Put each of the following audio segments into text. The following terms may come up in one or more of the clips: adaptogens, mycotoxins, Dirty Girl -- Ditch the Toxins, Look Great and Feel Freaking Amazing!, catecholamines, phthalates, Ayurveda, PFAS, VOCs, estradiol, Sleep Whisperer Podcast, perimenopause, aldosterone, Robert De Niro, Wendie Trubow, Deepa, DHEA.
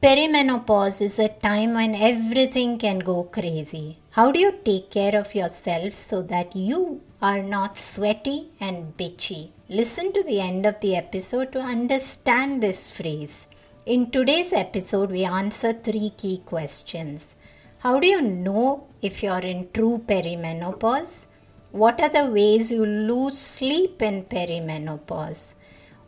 Perimenopause is a time when everything can go crazy. How do you take care of yourself so that you are not sweaty and bitchy? Listen to the end of the episode to understand this phrase. In today's episode, we answer three key questions. How do you know if you're in true perimenopause? What are the ways you lose sleep in perimenopause?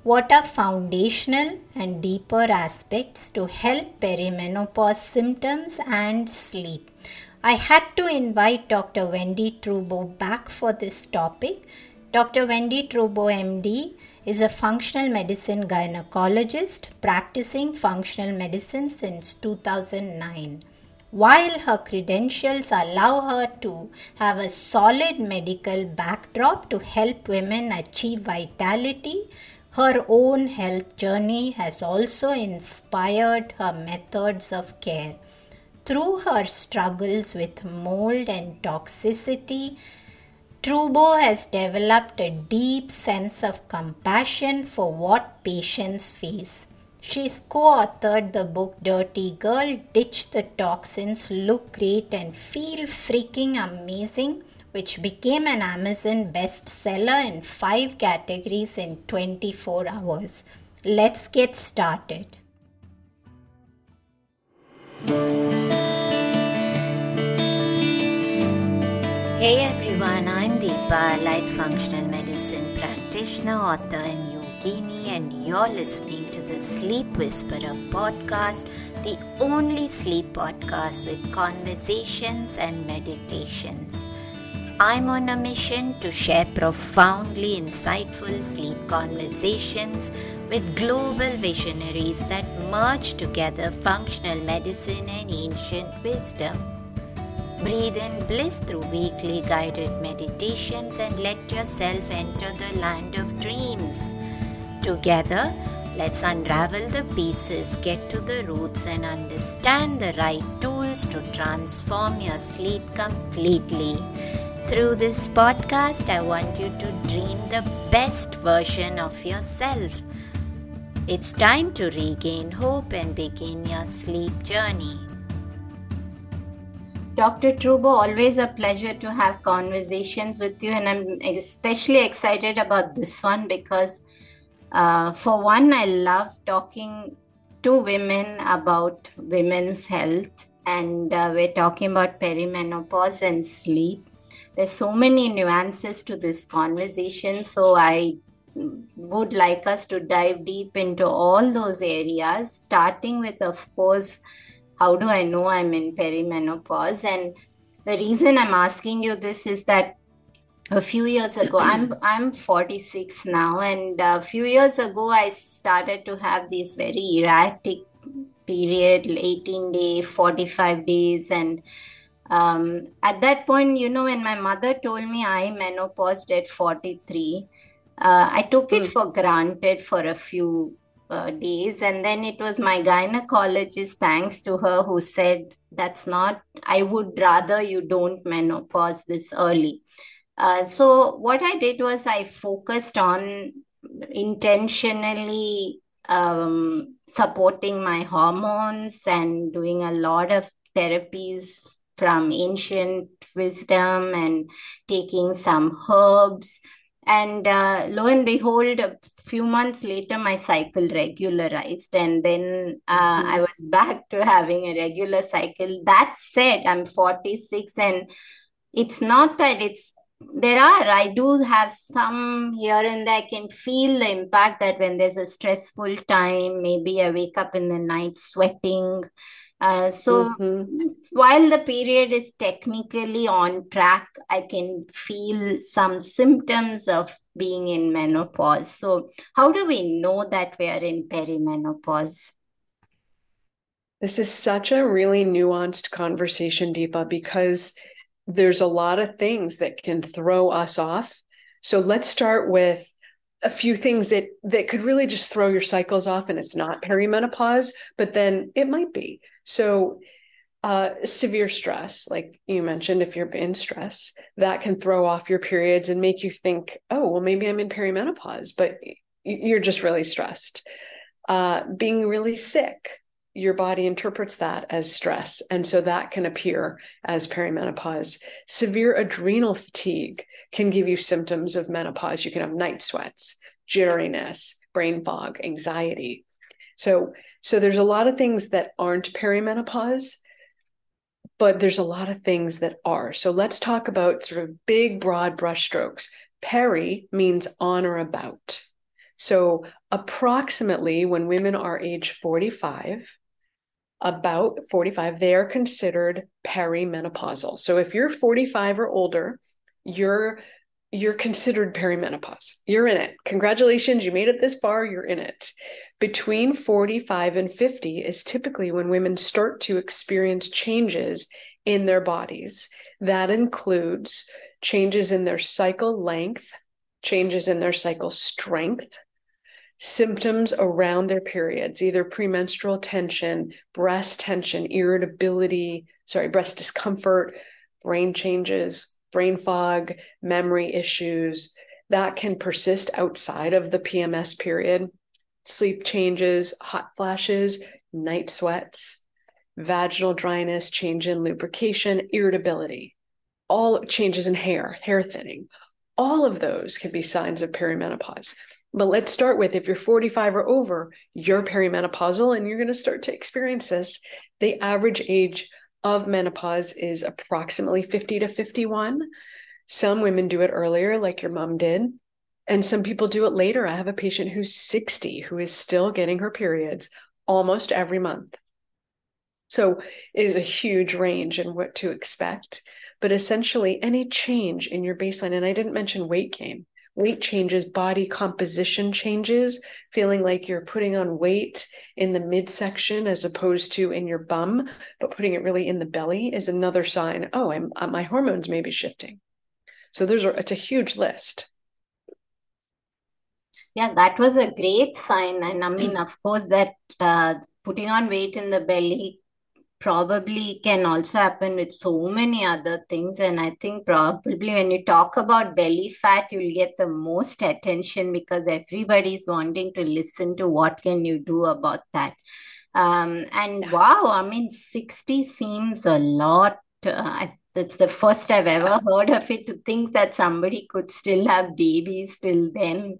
What are foundational and deeper aspects to help perimenopause symptoms and sleep? I had to invite Dr. Wendie Trubow back for this topic. Dr. Wendie Trubow MD is a functional medicine gynecologist practicing functional medicine since 2009. While her credentials allow her to have a solid medical backdrop to help women achieve vitality, her own health journey has also inspired her methods of care. Through her struggles with mold and toxicity, Trubow has developed a deep sense of compassion for what patients face. She's co-authored the book Dirty Girl, Ditch the Toxins, Look Great and Feel Freaking Amazing!, which became an Amazon bestseller in 5 categories in 24 hours. Let's get started. Hey everyone, I'm Deepa, Allied Functional Medicine Practitioner, author and and you're listening to the Sleep Whisperer Podcast, the only sleep podcast with conversations and meditations. I'm on a mission to share profoundly insightful sleep conversations with global visionaries that merge together functional medicine and ancient wisdom. Breathe in bliss through weekly guided meditations and let yourself enter the land of dreams. Together, let's unravel the pieces, get to the roots, and understand the right tools to transform your sleep completely. Through this podcast, I want you to dream the best version of yourself. It's time to regain hope and begin your sleep journey. Dr. Trubow, always a pleasure to have conversations with you, and I'm especially excited about this one because for one, I love talking to women about women's health, and we're talking about perimenopause and sleep. There's so many nuances to this conversation, so I would like us to dive deep into all those areas, starting with, of course, how do I know I'm in perimenopause? And the reason I'm asking you this is that a few years ago, I'm 46 now, and a few years ago, I started to have these very erratic period, 18 days, 45 days. And at that point, you know, when my mother told me I menopaused at 43, I took it for granted for a few days. And then it was my gynecologist, thanks to her, who said, that's not, I would rather you don't menopause this early. So what I did was I focused on intentionally supporting my hormones and doing a lot of therapies from ancient wisdom and taking some herbs. And lo and behold, a few months later, my cycle regularized. And then I was back to having a regular cycle. That said, I'm 46 and it's not that it's I do have some here and there. I can feel the impact that when there's a stressful time, maybe I wake up in the night sweating. While the period is technically on track, I can feel some symptoms of being in menopause. So how do we know that we are in perimenopause? This is such a really nuanced conversation, Deepa, because there's a lot of things that can throw us off. So let's start with a few things that could really just throw your cycles off, and it's not perimenopause, but then it might be. So severe stress, like you mentioned, if you're in stress, that can throw off your periods and make you think, oh, well, maybe I'm in perimenopause, but you're just really stressed. Being really sick. your body interprets that as stress. And so that can appear as perimenopause. Severe adrenal fatigue can give you symptoms of menopause. You can have night sweats, jitteriness, brain fog, anxiety. So there's a lot of things that aren't perimenopause, but there's a lot of things that are. So let's talk about sort of big, broad brushstrokes. Peri means on or about. So approximately when women are age 45, about 45, they are considered perimenopausal. So if you're 45 or older, you're considered perimenopause. You're in it. Congratulations, you made it this far, you're in it. Between 45 and 50 is typically when women start to experience changes in their bodies. That includes changes in their cycle length, changes in their cycle strength, symptoms around their periods, either premenstrual tension, breast tension, breast discomfort, brain changes, brain fog, memory issues that can persist outside of the PMS period, sleep changes, hot flashes, night sweats, vaginal dryness, change in lubrication, irritability, all changes in hair thinning. All of those can be signs of perimenopause. But let's start with, if you're 45 or over, you're perimenopausal and you're going to start to experience this. The average age of menopause is approximately 50 to 51. Some women do it earlier, like your mom did, and some people do it later. I have a patient who's 60 who is still getting her periods almost every month. So it is a huge range in what to expect. But essentially any change in your baseline, and I didn't mention weight gain, weight changes, body composition changes, feeling like you're putting on weight in the midsection as opposed to in your bum, but putting it really in the belly is another sign, oh, my hormones may be shifting. So it's a huge list. Yeah, that was a great sign. And I mean, of course, that putting on weight in the belly probably can also happen with so many other things. And I think probably when you talk about belly fat, you'll get the most attention because everybody's wanting to listen to what can you do about that. Wow, I mean, 60 seems a lot. That's the first I've ever heard of it, to think that somebody could still have babies till then.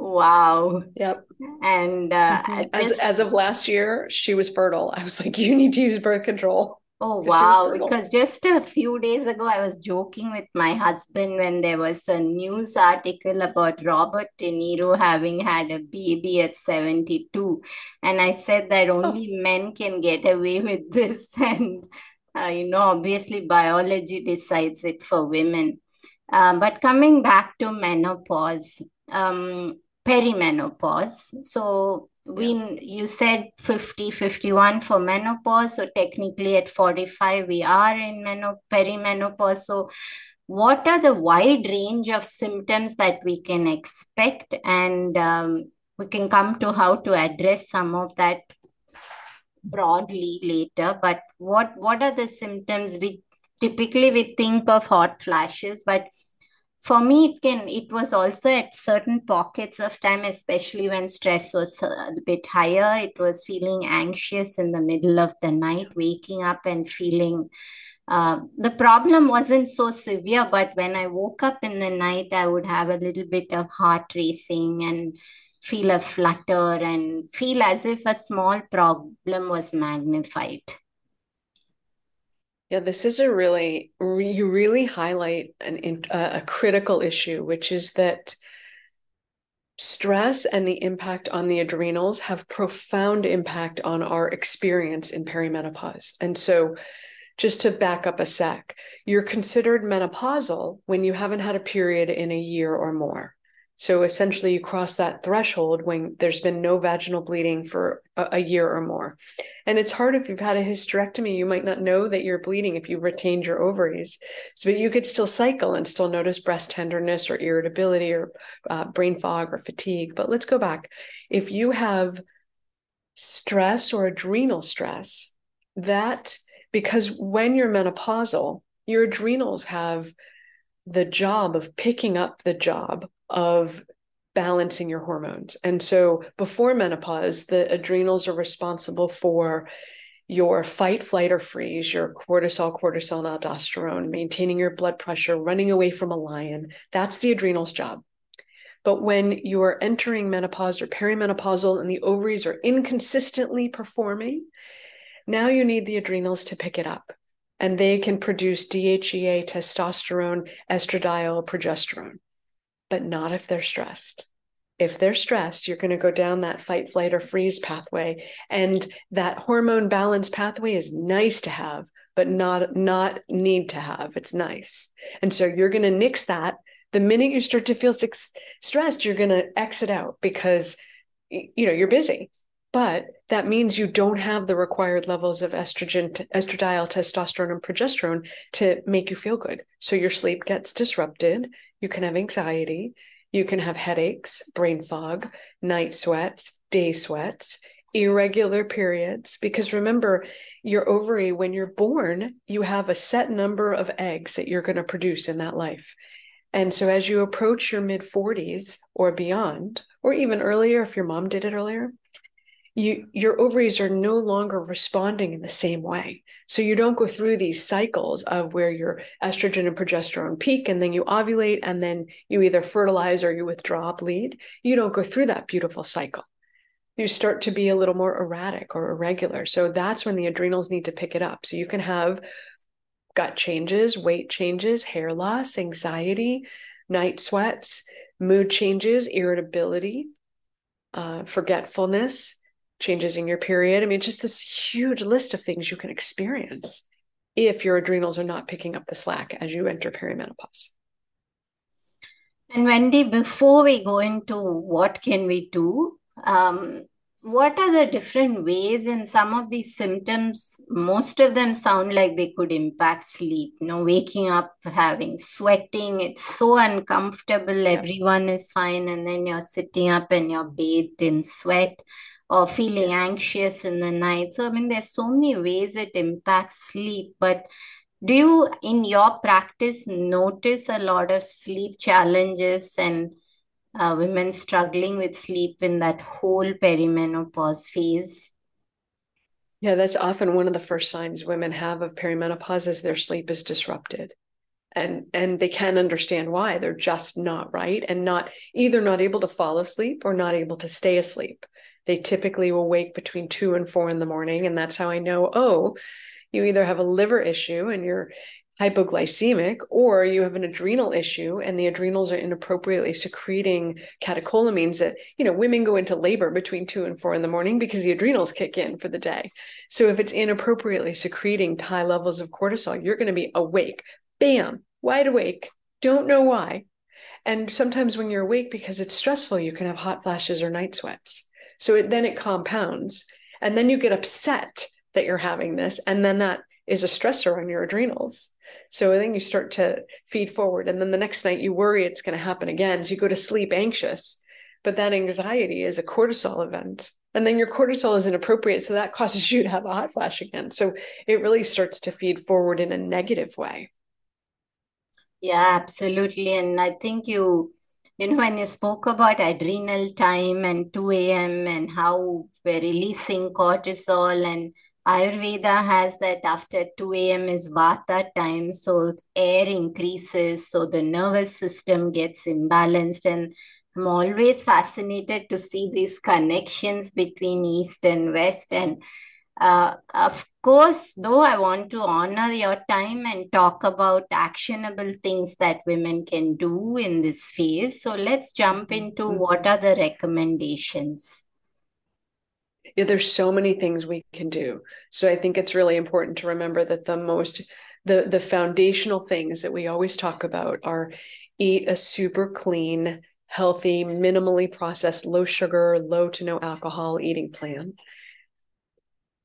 Wow. Yep. And as of last year, she was fertile. I was like, you need to use birth control. Oh, wow. Because just a few days ago, I was joking with my husband when there was a news article about Robert De Niro having had a baby at 72. And I said that only men can get away with this. And, obviously biology decides it for women. But coming back to menopause, perimenopause. So you said 50, 51 for menopause. So technically at 45, we are in perimenopause. So what are the wide range of symptoms that we can expect? And we can come to how to address some of that broadly later. But what are the symptoms? We typically think of hot flashes, but for me, it was also at certain pockets of time, especially when stress was a bit higher. It was feeling anxious in the middle of the night, waking up and feeling, the problem wasn't so severe, but when I woke up in the night, I would have a little bit of heart racing and feel a flutter and feel as if a small problem was magnified. Yeah, this is you really highlight a critical issue, which is that stress and the impact on the adrenals have profound impact on our experience in perimenopause. And so just to back up a sec, you're considered menopausal when you haven't had a period in a year or more. So essentially you cross that threshold when there's been no vaginal bleeding for a year or more. And it's hard if you've had a hysterectomy, you might not know that you're bleeding if you retained your ovaries. So, but you could still cycle and still notice breast tenderness or irritability or brain fog or fatigue. But let's go back. If you have stress or adrenal stress, because when you're menopausal, your adrenals have the job of picking up the job of balancing your hormones. And so before menopause, the adrenals are responsible for your fight, flight, or freeze, your cortisol, cortisone, aldosterone, maintaining your blood pressure, running away from a lion. That's the adrenal's job. But when you are entering menopause or perimenopausal and the ovaries are inconsistently performing, now you need the adrenals to pick it up. And they can produce DHEA, testosterone, estradiol, progesterone, but not if they're stressed. If they're stressed, you're going to go down that fight, flight, or freeze pathway. And that hormone balance pathway is nice to have, but not need to have. It's nice. And so you're going to nix that. The minute you start to feel stressed, you're going to exit out because, you know, you're busy. But that means you don't have the required levels of estrogen, estradiol, testosterone, and progesterone to make you feel good. So your sleep gets disrupted. You can have anxiety. You can have headaches, brain fog, night sweats, day sweats, irregular periods. Because remember, your ovary, when you're born, you have a set number of eggs that you're going to produce in that life. And so as you approach your mid-40s or beyond, or even earlier, if your mom did it earlier, your ovaries are no longer responding in the same way. So you don't go through these cycles of where your estrogen and progesterone peak and then you ovulate and then you either fertilize or you withdraw, bleed. You don't go through that beautiful cycle. You start to be a little more erratic or irregular. So that's when the adrenals need to pick it up. So you can have gut changes, weight changes, hair loss, anxiety, night sweats, mood changes, irritability, forgetfulness, changes in your period. I mean, just this huge list of things you can experience if your adrenals are not picking up the slack as you enter perimenopause. And Wendie, before we go into what can we do, what are the different ways in some of these symptoms? Most of them sound like they could impact sleep. You know, waking up, having sweating, it's so uncomfortable. Yeah. Everyone is fine. And then you're sitting up and you're bathed in sweat, or feeling anxious in the night. So, I mean, there's so many ways it impacts sleep, but do you, in your practice, notice a lot of sleep challenges and women struggling with sleep in that whole perimenopause phase? Yeah, that's often one of the first signs women have of perimenopause is their sleep is disrupted. And they can understand why. They're just not right and not able to fall asleep or not able to stay asleep. They typically will wake between 2 and 4 in the morning. And that's how I know, oh, you either have a liver issue and you're hypoglycemic, or you have an adrenal issue and the adrenals are inappropriately secreting catecholamines that, you know, women go into labor between 2 and 4 in the morning because the adrenals kick in for the day. So if it's inappropriately secreting high levels of cortisol, you're going to be awake, bam, wide awake. Don't know why. And sometimes when you're awake because it's stressful, you can have hot flashes or night sweats. So then it compounds, and then you get upset that you're having this. And then that is a stressor on your adrenals. So then you start to feed forward. And then the next night you worry it's going to happen again. So you go to sleep anxious, but that anxiety is a cortisol event. And then your cortisol is inappropriate. So that causes you to have a hot flash again. So it really starts to feed forward in a negative way. Yeah, absolutely. And I think when you spoke about adrenal time and 2 a.m. and how we're releasing cortisol, and Ayurveda has that after 2 a.m. is vata time. So air increases. So the nervous system gets imbalanced. And I'm always fascinated to see these connections between East and West. And of course, though, I want to honor your time and talk about actionable things that women can do in this phase. So let's jump into what are the recommendations. Yeah, there's so many things we can do. So I think it's really important to remember that the foundational things that we always talk about are eat a super clean, healthy, minimally processed, low sugar, low to no alcohol eating plan.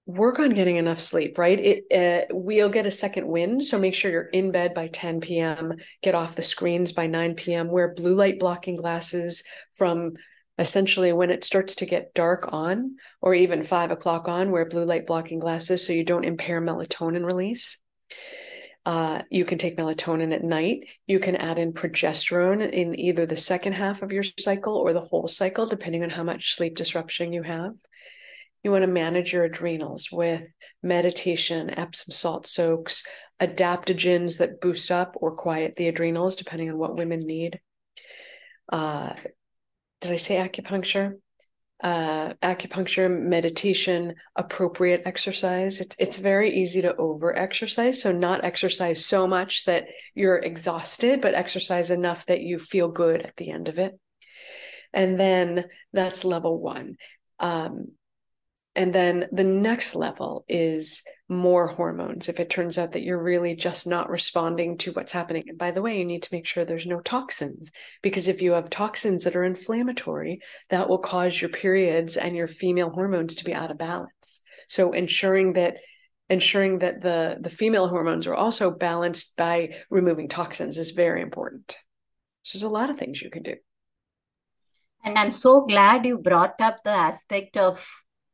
Work on getting enough sleep, right? We'll get a second wind. So make sure you're in bed by 10 p.m., get off the screens by 9 p.m., wear blue light blocking glasses from essentially when it starts to get dark on, or even 5 o'clock on, wear blue light blocking glasses so you don't impair melatonin release. You can take melatonin at night. You can add in progesterone in either the second half of your cycle or the whole cycle, depending on how much sleep disruption you have. You want to manage your adrenals with meditation, Epsom salt soaks, adaptogens that boost up or quiet the adrenals, depending on what women need. Did I say acupuncture? Acupuncture, meditation, appropriate exercise. It's very easy to over-exercise. So not exercise so much that you're exhausted, but exercise enough that you feel good at the end of it. And then that's level one. And then the next level is more hormones. If it turns out that you're really just not responding to what's happening. And by the way, you need to make sure there's no toxins, because if you have toxins that are inflammatory, that will cause your periods and your female hormones to be out of balance. So ensuring that the female hormones are also balanced by removing toxins is very important. So there's a lot of things you can do. And I'm so glad you brought up the aspect of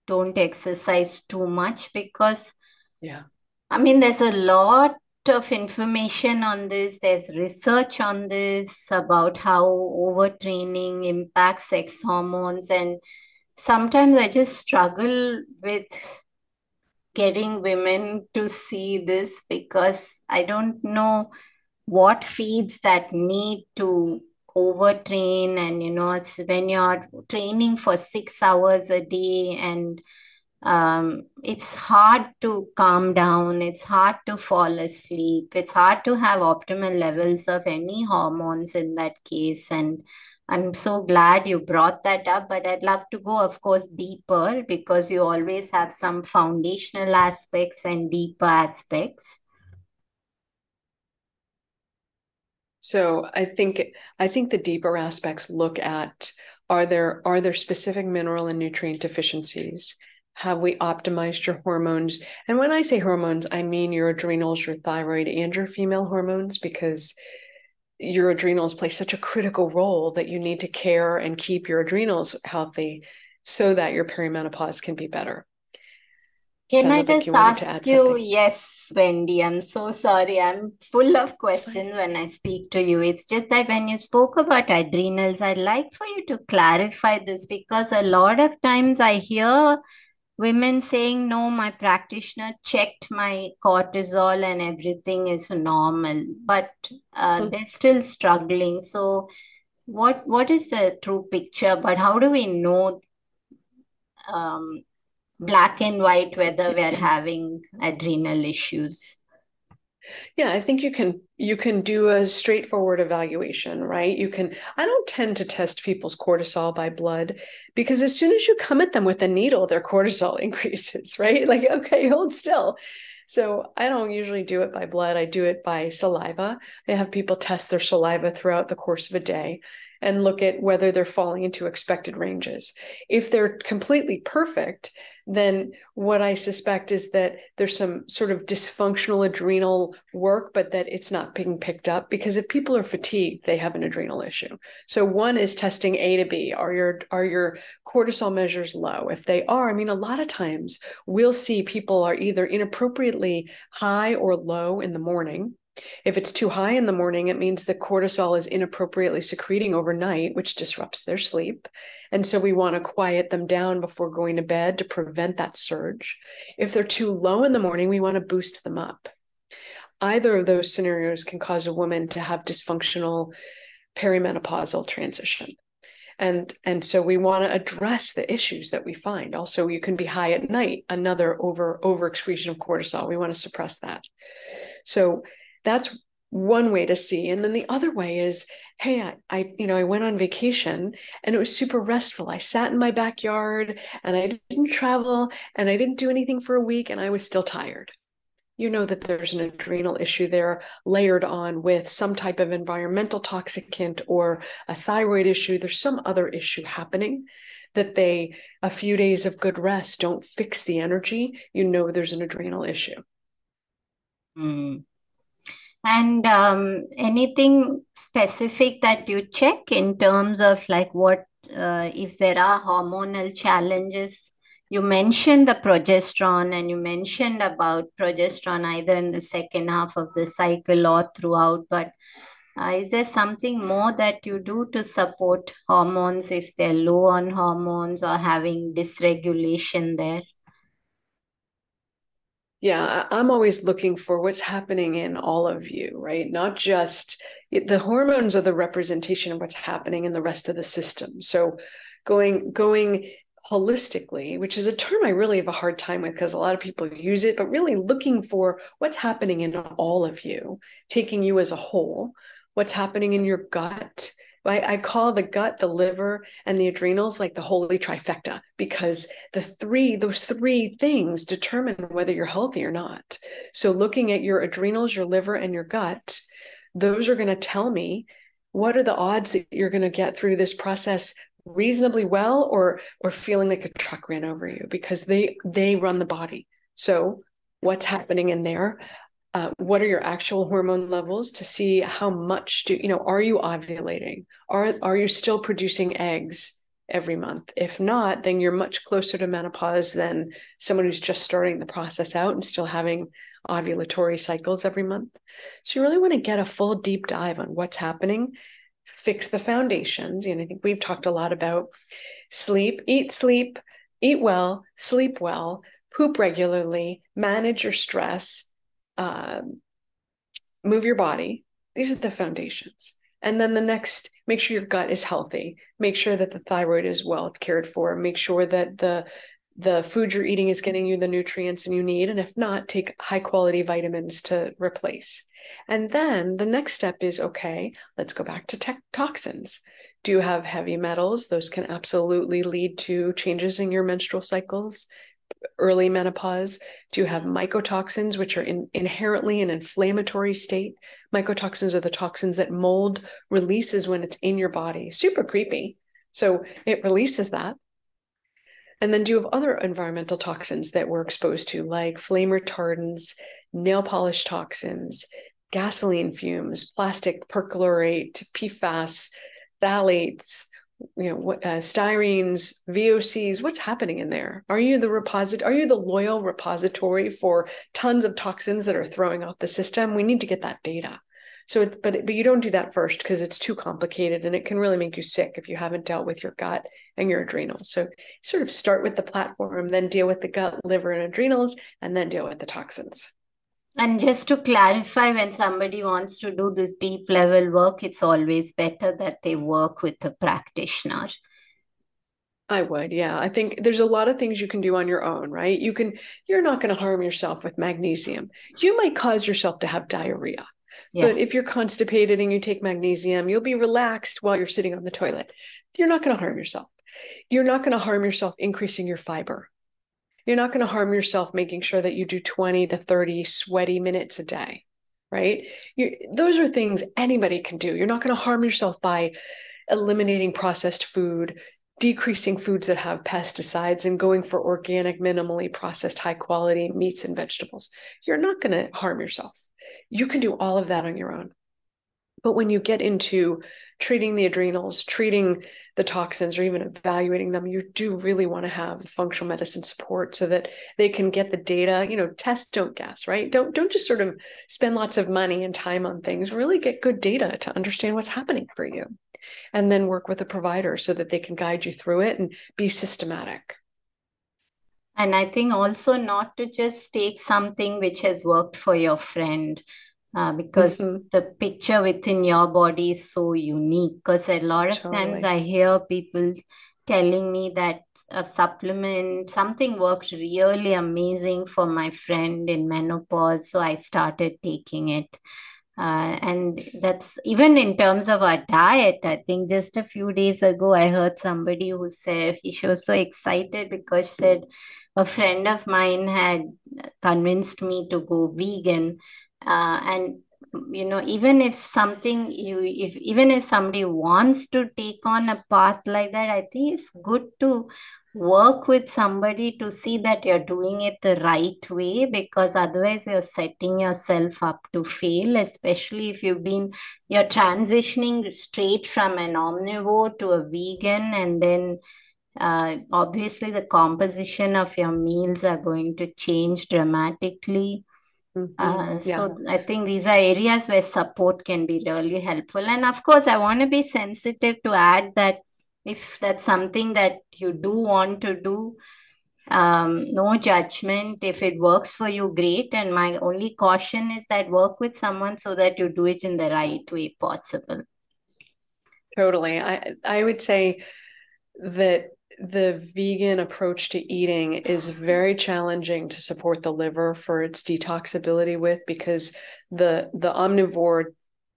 don't exercise too much, because I mean, there's a lot of information on this. There's research on this about how overtraining impacts sex hormones. And sometimes I just struggle with getting women to see this, because I don't know what feeds that need to overtrain. And, you know, when you're training for 6 hours a day and it's hard to calm down, it's hard to fall asleep, it's hard to have optimal levels of any hormones in that case. And I'm so glad you brought that up, but I'd love to go, of course, deeper, because you always have some foundational aspects and deeper aspects. So I think the deeper aspects look at, are there specific mineral and nutrient deficiencies? Have we optimized your hormones? And when I say hormones, I mean your adrenals, your thyroid, and your female hormones, because your adrenals play such a critical role that you need to care and keep your adrenals healthy so that your perimenopause can be better. Can I just ask you, yes, Wendie, I'm so sorry. I'm full of questions when I speak to you. It's just that when you spoke about adrenals, I'd like for you to clarify this, because a lot of times I hear women saying, no, my practitioner checked my cortisol and everything is normal, but they're still struggling. So what is the true picture? But how do we know black and white whether we're having adrenal issues? Yeah, I think you can do a straightforward evaluation, right? I don't tend to test people's cortisol by blood, because as soon as you come at them with a needle, their cortisol increases, right? Like, okay, hold still. So I don't usually do it by blood. I do it by saliva. I have people test their saliva throughout the course of a day and look at whether they're falling into expected ranges. If they're completely perfect, then what I suspect is that there's some sort of dysfunctional adrenal work, but that it's not being picked up, because if people are fatigued, they have an adrenal issue. So one is testing A to B. Are your cortisol measures low? If they are, I mean, a lot of times we'll see people are either inappropriately high or low in the morning. If it's too high in the morning, it means the cortisol is inappropriately secreting overnight, which disrupts their sleep. And so we want to quiet them down before going to bed to prevent that surge. If they're too low in the morning, we want to boost them up. Either of those scenarios can cause a woman to have dysfunctional perimenopausal transition. And so we want to address the issues that we find. Also, you can be high at night, another over excretion of cortisol. We want to suppress that. So that's one way to see. And then the other way is, hey, I went on vacation and it was super restful. I sat in my backyard and I didn't travel and I didn't do anything for a week and I was still tired. You know that there's an adrenal issue there layered on with some type of environmental toxicant or a thyroid issue. There's some other issue happening that a few days of good rest don't fix the energy. You know, there's an adrenal issue. Mm. And anything specific that you check in terms of like what, if there are hormonal challenges, you mentioned the progesterone, and you mentioned about progesterone either in the second half of the cycle or throughout, but is there something more that you do to support hormones if they're low on hormones or having dysregulation there? Yeah, I'm always looking for what's happening in all of you, right? Not just the hormones are the representation of what's happening in the rest of the system. So going holistically, which is a term I really have a hard time with because a lot of people use it, but really looking for what's happening in all of you, taking you as a whole, what's happening in your gut. I call the gut, the liver, and the adrenals like the holy trifecta, because those three things determine whether you're healthy or not. So looking at your adrenals, your liver, and your gut, those are going to tell me what are the odds that you're going to get through this process reasonably well or feeling like a truck ran over you, because they run the body. So what's happening in there? What are your actual hormone levels to see how much are you ovulating? Are you still producing eggs every month? If not, then you're much closer to menopause than someone who's just starting the process out and still having ovulatory cycles every month. So you really want to get a full deep dive on what's happening, fix the foundations. And I think we've talked a lot about sleep, eat well, sleep well, poop regularly, manage your stress, move your body. These are the foundations. And then the next, make sure your gut is healthy. Make sure that the thyroid is well cared for. Make sure that the food you're eating is getting you the nutrients and you need. And if not, take high quality vitamins to replace. And then the next step is, okay, let's go back to toxins. Do you have heavy metals? Those can absolutely lead to changes in your menstrual cycles, early menopause. Do you have mycotoxins, which are inherently an inflammatory state? Mycotoxins are the toxins that mold releases when it's in your body. Super creepy. So it releases that. And then do you have other environmental toxins that we're exposed to, like flame retardants, nail polish toxins, gasoline fumes, plastic perchlorate, PFAS, phthalates, styrenes, VOCs, what's happening in there? Are you the loyal repository for tons of toxins that are throwing off the system? We need to get that data. So but you don't do that first because it's too complicated and it can really make you sick if you haven't dealt with your gut and your adrenals. So sort of start with the platform, then deal with the gut, liver, and adrenals, and then deal with the toxins. And just to clarify, when somebody wants to do this deep level work, it's always better that they work with a practitioner. I would, yeah. I think there's a lot of things you can do on your own, right? You're not going to harm yourself with magnesium. You might cause yourself to have diarrhea. Yeah. But if you're constipated and you take magnesium, you'll be relaxed while you're sitting on the toilet. You're not going to harm yourself. You're not going to harm yourself increasing your fiber. You're not going to harm yourself making sure that you do 20 to 30 sweaty minutes a day, right? Those are things anybody can do. You're not going to harm yourself by eliminating processed food, decreasing foods that have pesticides, and going for organic, minimally processed, high quality meats and vegetables. You're not going to harm yourself. You can do all of that on your own. But when you get into treating the adrenals, treating the toxins, or even evaluating them, you do really want to have functional medicine support so that they can get the data, test, don't guess, right? Don't just sort of spend lots of money and time on things, really get good data to understand what's happening for you. And then work with a provider so that they can guide you through it and be systematic. And I think also not to just take something which has worked for your friend, because the picture within your body is so unique. Because a lot of times I hear people telling me that a supplement, something worked really amazing for my friend in menopause, so I started taking it. And that's even in terms of our diet. I think just a few days ago, I heard somebody who said she was so excited because she said a friend of mine had convinced me to go vegan. Even if somebody wants to take on a path like that, I think it's good to work with somebody to see that you're doing it the right way, because otherwise you're setting yourself up to fail, especially if you're transitioning straight from an omnivore to a vegan, and then Obviously, the composition of your meals are going to change dramatically. So I think these are areas where support can be really helpful. And of course, I want to be sensitive to add that if that's something that you do want to do, no judgment. If it works for you, great. And my only caution is that work with someone so that you do it in the right way possible. Totally. I would say that the vegan approach to eating is very challenging to support the liver for its detoxability with, because the omnivore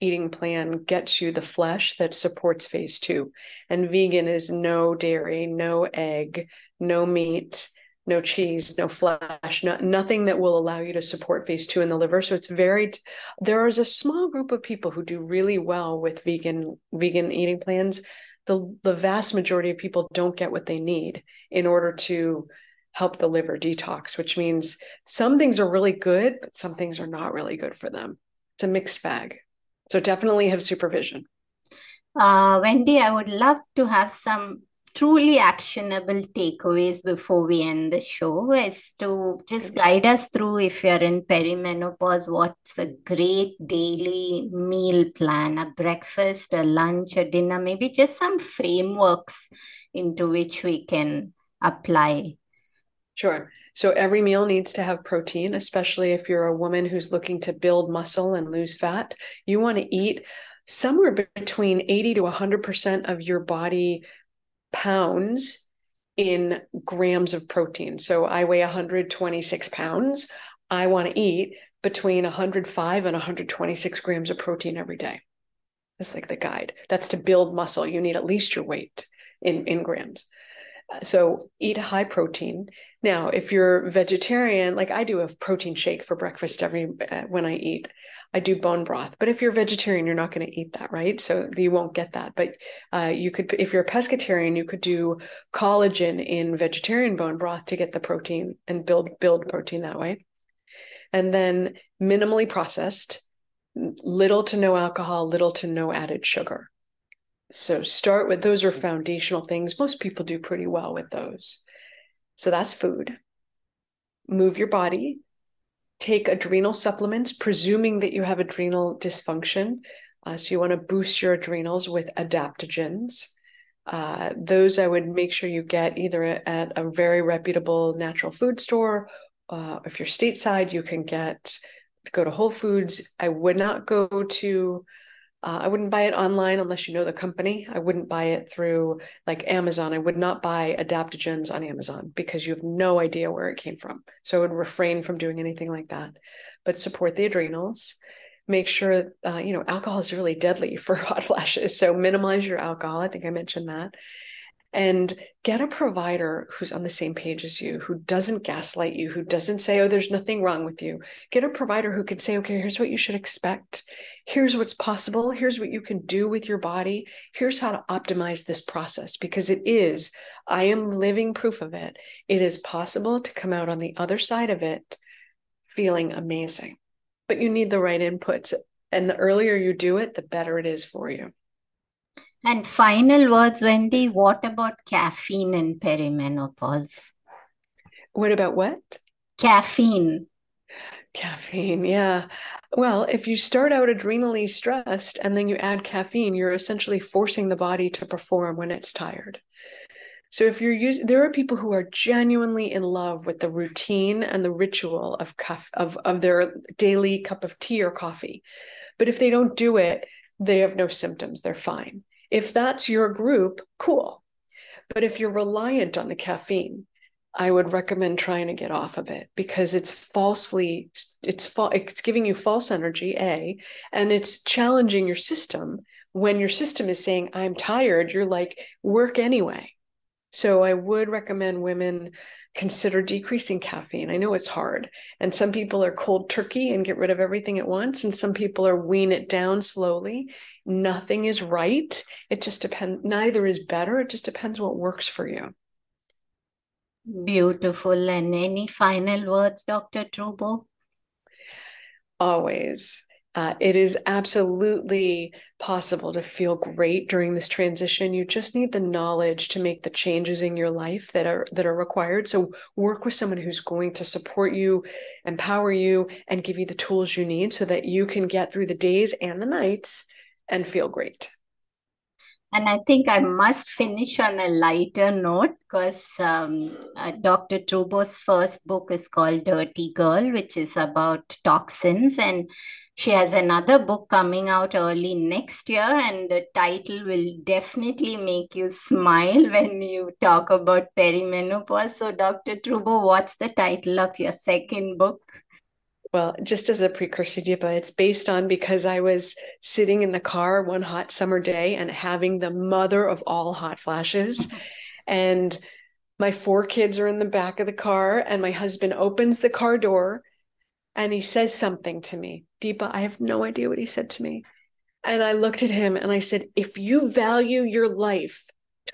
eating plan gets you the flesh that supports phase 2, and vegan is no dairy, no egg, no meat, no cheese, no flesh, nothing that will allow you to support phase 2 in the liver. So it's there is a small group of people who do really well with vegan eating plans. The vast majority of people don't get what they need in order to help the liver detox, which means some things are really good, but some things are not really good for them. It's a mixed bag. So definitely have supervision. Wendie, I would love to have some truly actionable takeaways before we end the show, as to just guide us through, if you're in perimenopause, what's a great daily meal plan, a breakfast, a lunch, a dinner, maybe just some frameworks into which we can apply. Sure. So every meal needs to have protein, especially if you're a woman who's looking to build muscle and lose fat. You want to eat somewhere between 80 to 100% of your body pounds in grams of protein. So I weigh 126 pounds. I want to eat between 105 and 126 grams of protein every day. That's like the guide. That's to build muscle. You need at least your weight in grams. So eat high protein. Now, if you're vegetarian, like I do a protein shake for breakfast when I eat. I do bone broth. But if you're vegetarian, you're not going to eat that, right? So you won't get that. But you could, if you're a pescatarian, you could do collagen in vegetarian bone broth to get the protein and build protein that way. And then minimally processed, little to no alcohol, little to no added sugar. So start with, those are foundational things. Most people do pretty well with those. So that's food. Move your body. Take adrenal supplements, presuming that you have adrenal dysfunction. So you want to boost your adrenals with adaptogens. Those I would make sure you get either at a very reputable natural food store. If you're stateside, you can go to Whole Foods. I wouldn't buy it online unless you know the company. I wouldn't buy it through like Amazon. I would not buy adaptogens on Amazon because you have no idea where it came from. So I would refrain from doing anything like that, but support the adrenals. Make sure, alcohol is really deadly for hot flashes. So minimize your alcohol. I think I mentioned that. And get a provider who's on the same page as you, who doesn't gaslight you, who doesn't say, oh, there's nothing wrong with you. Get a provider who can say, okay, here's what you should expect. Here's what's possible. Here's what you can do with your body. Here's how to optimize this process, because I am living proof of it. It is possible to come out on the other side of it feeling amazing, but you need the right inputs. And the earlier you do it, the better it is for you. And final words, Wendie, what about caffeine in perimenopause? What about what? Caffeine. Caffeine, yeah. Well, if you start out adrenally stressed and then you add caffeine, you're essentially forcing the body to perform when it's tired. So if you're there are people who are genuinely in love with the routine and the ritual of their daily cup of tea or coffee. But if they don't do it, they have no symptoms. They're fine. If that's your group, cool. But if you're reliant on the caffeine, I would recommend trying to get off of it, because it's giving you false energy, and it's challenging your system. When your system is saying, I'm tired, you're like, work anyway. So I would recommend women consider decreasing caffeine. I know it's hard. And some people are cold turkey and get rid of everything at once. And some people are wean it down slowly. Nothing is right. It just depends. Neither is better. It just depends what works for you. Beautiful. And any final words, Dr. Trubow? Always It is absolutely possible to feel great during this transition. You just need the knowledge to make the changes in your life that are required. So work with someone who's going to support you, empower you, and give you the tools you need so that you can get through the days and the nights and feel great. And I think I must finish on a lighter note because Dr. Trubow's first book is called Dirty Girl, which is about toxins. And she has another book coming out early next year. And the title will definitely make you smile when you talk about perimenopause. So Dr. Trubow, what's the title of your second book? Well, just as a precursor, Deepa, it's based on because I was sitting in the car one hot summer day and having the mother of all hot flashes. And my 4 kids are in the back of the car and my husband opens the car door and he says something to me. Deepa, I have no idea what he said to me. And I looked at him and I said, if you value your life,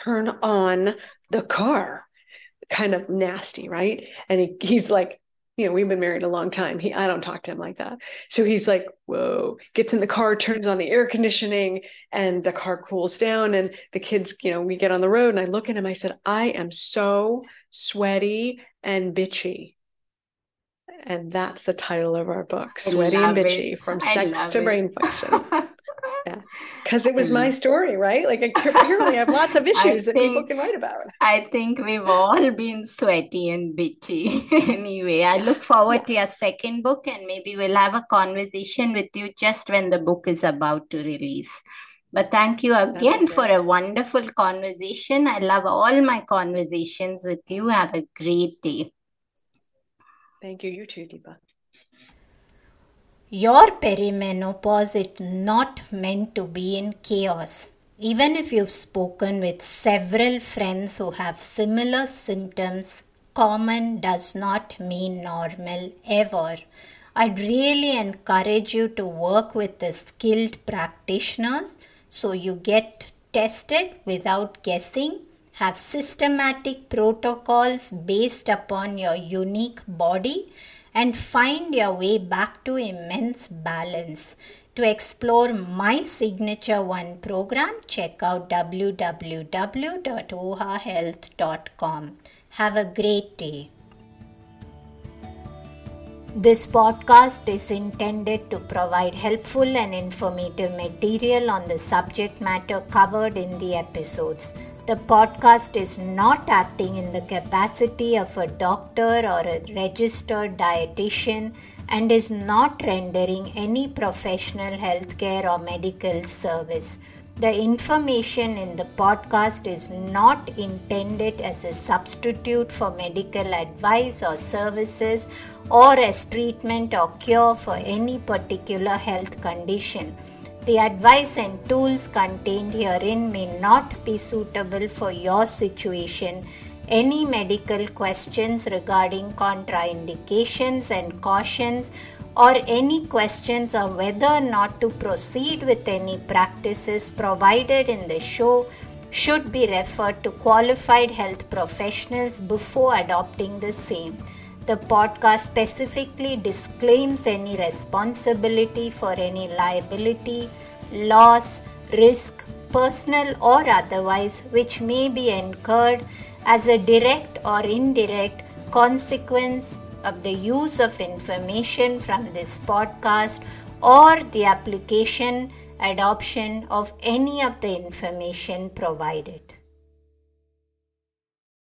turn on the car. Kind of nasty, right? And he's like, you know, we've been married a long time. I don't talk to him like that. So he's like, whoa, gets in the car, turns on the air conditioning, and the car cools down. And the kids, you know, we get on the road and I look at him, I said, I am so sweaty and bitchy. And that's the title of our book, Sweaty and Bitchy, From Sex to Brain Function. Yeah, because it was my story, right? Like, I really have lots of issues that people can write about. I think we've all been sweaty and bitchy. Anyway, I look forward to your second book, and maybe we'll have a conversation with you just when the book is about to release. But thank you again for a wonderful conversation. I love all my conversations with you. Have a great day. Thank you. You too, Deepa. Your perimenopause is not meant to be in chaos. Even if you've spoken with several friends who have similar symptoms, common does not mean normal ever. I'd really encourage you to work with the skilled practitioners so you get tested without guessing, have systematic protocols based upon your unique body, and find your way back to immense balance. To explore my Signature One program, check out www.ohahealth.com. Have a great day. This podcast is intended to provide helpful and informative material on the subject matter covered in the episodes. The podcast is not acting in the capacity of a doctor or a registered dietitian and is not rendering any professional healthcare or medical service. The information in the podcast is not intended as a substitute for medical advice or services or as treatment or cure for any particular health condition. The advice and tools contained herein may not be suitable for your situation. Any medical questions regarding contraindications and cautions, or any questions on whether or not to proceed with any practices provided in the show, should be referred to qualified health professionals before adopting the same. The podcast specifically disclaims any responsibility for any liability, loss, risk, personal or otherwise, which may be incurred as a direct or indirect consequence of the use of information from this podcast or the application, adoption of any of the information provided.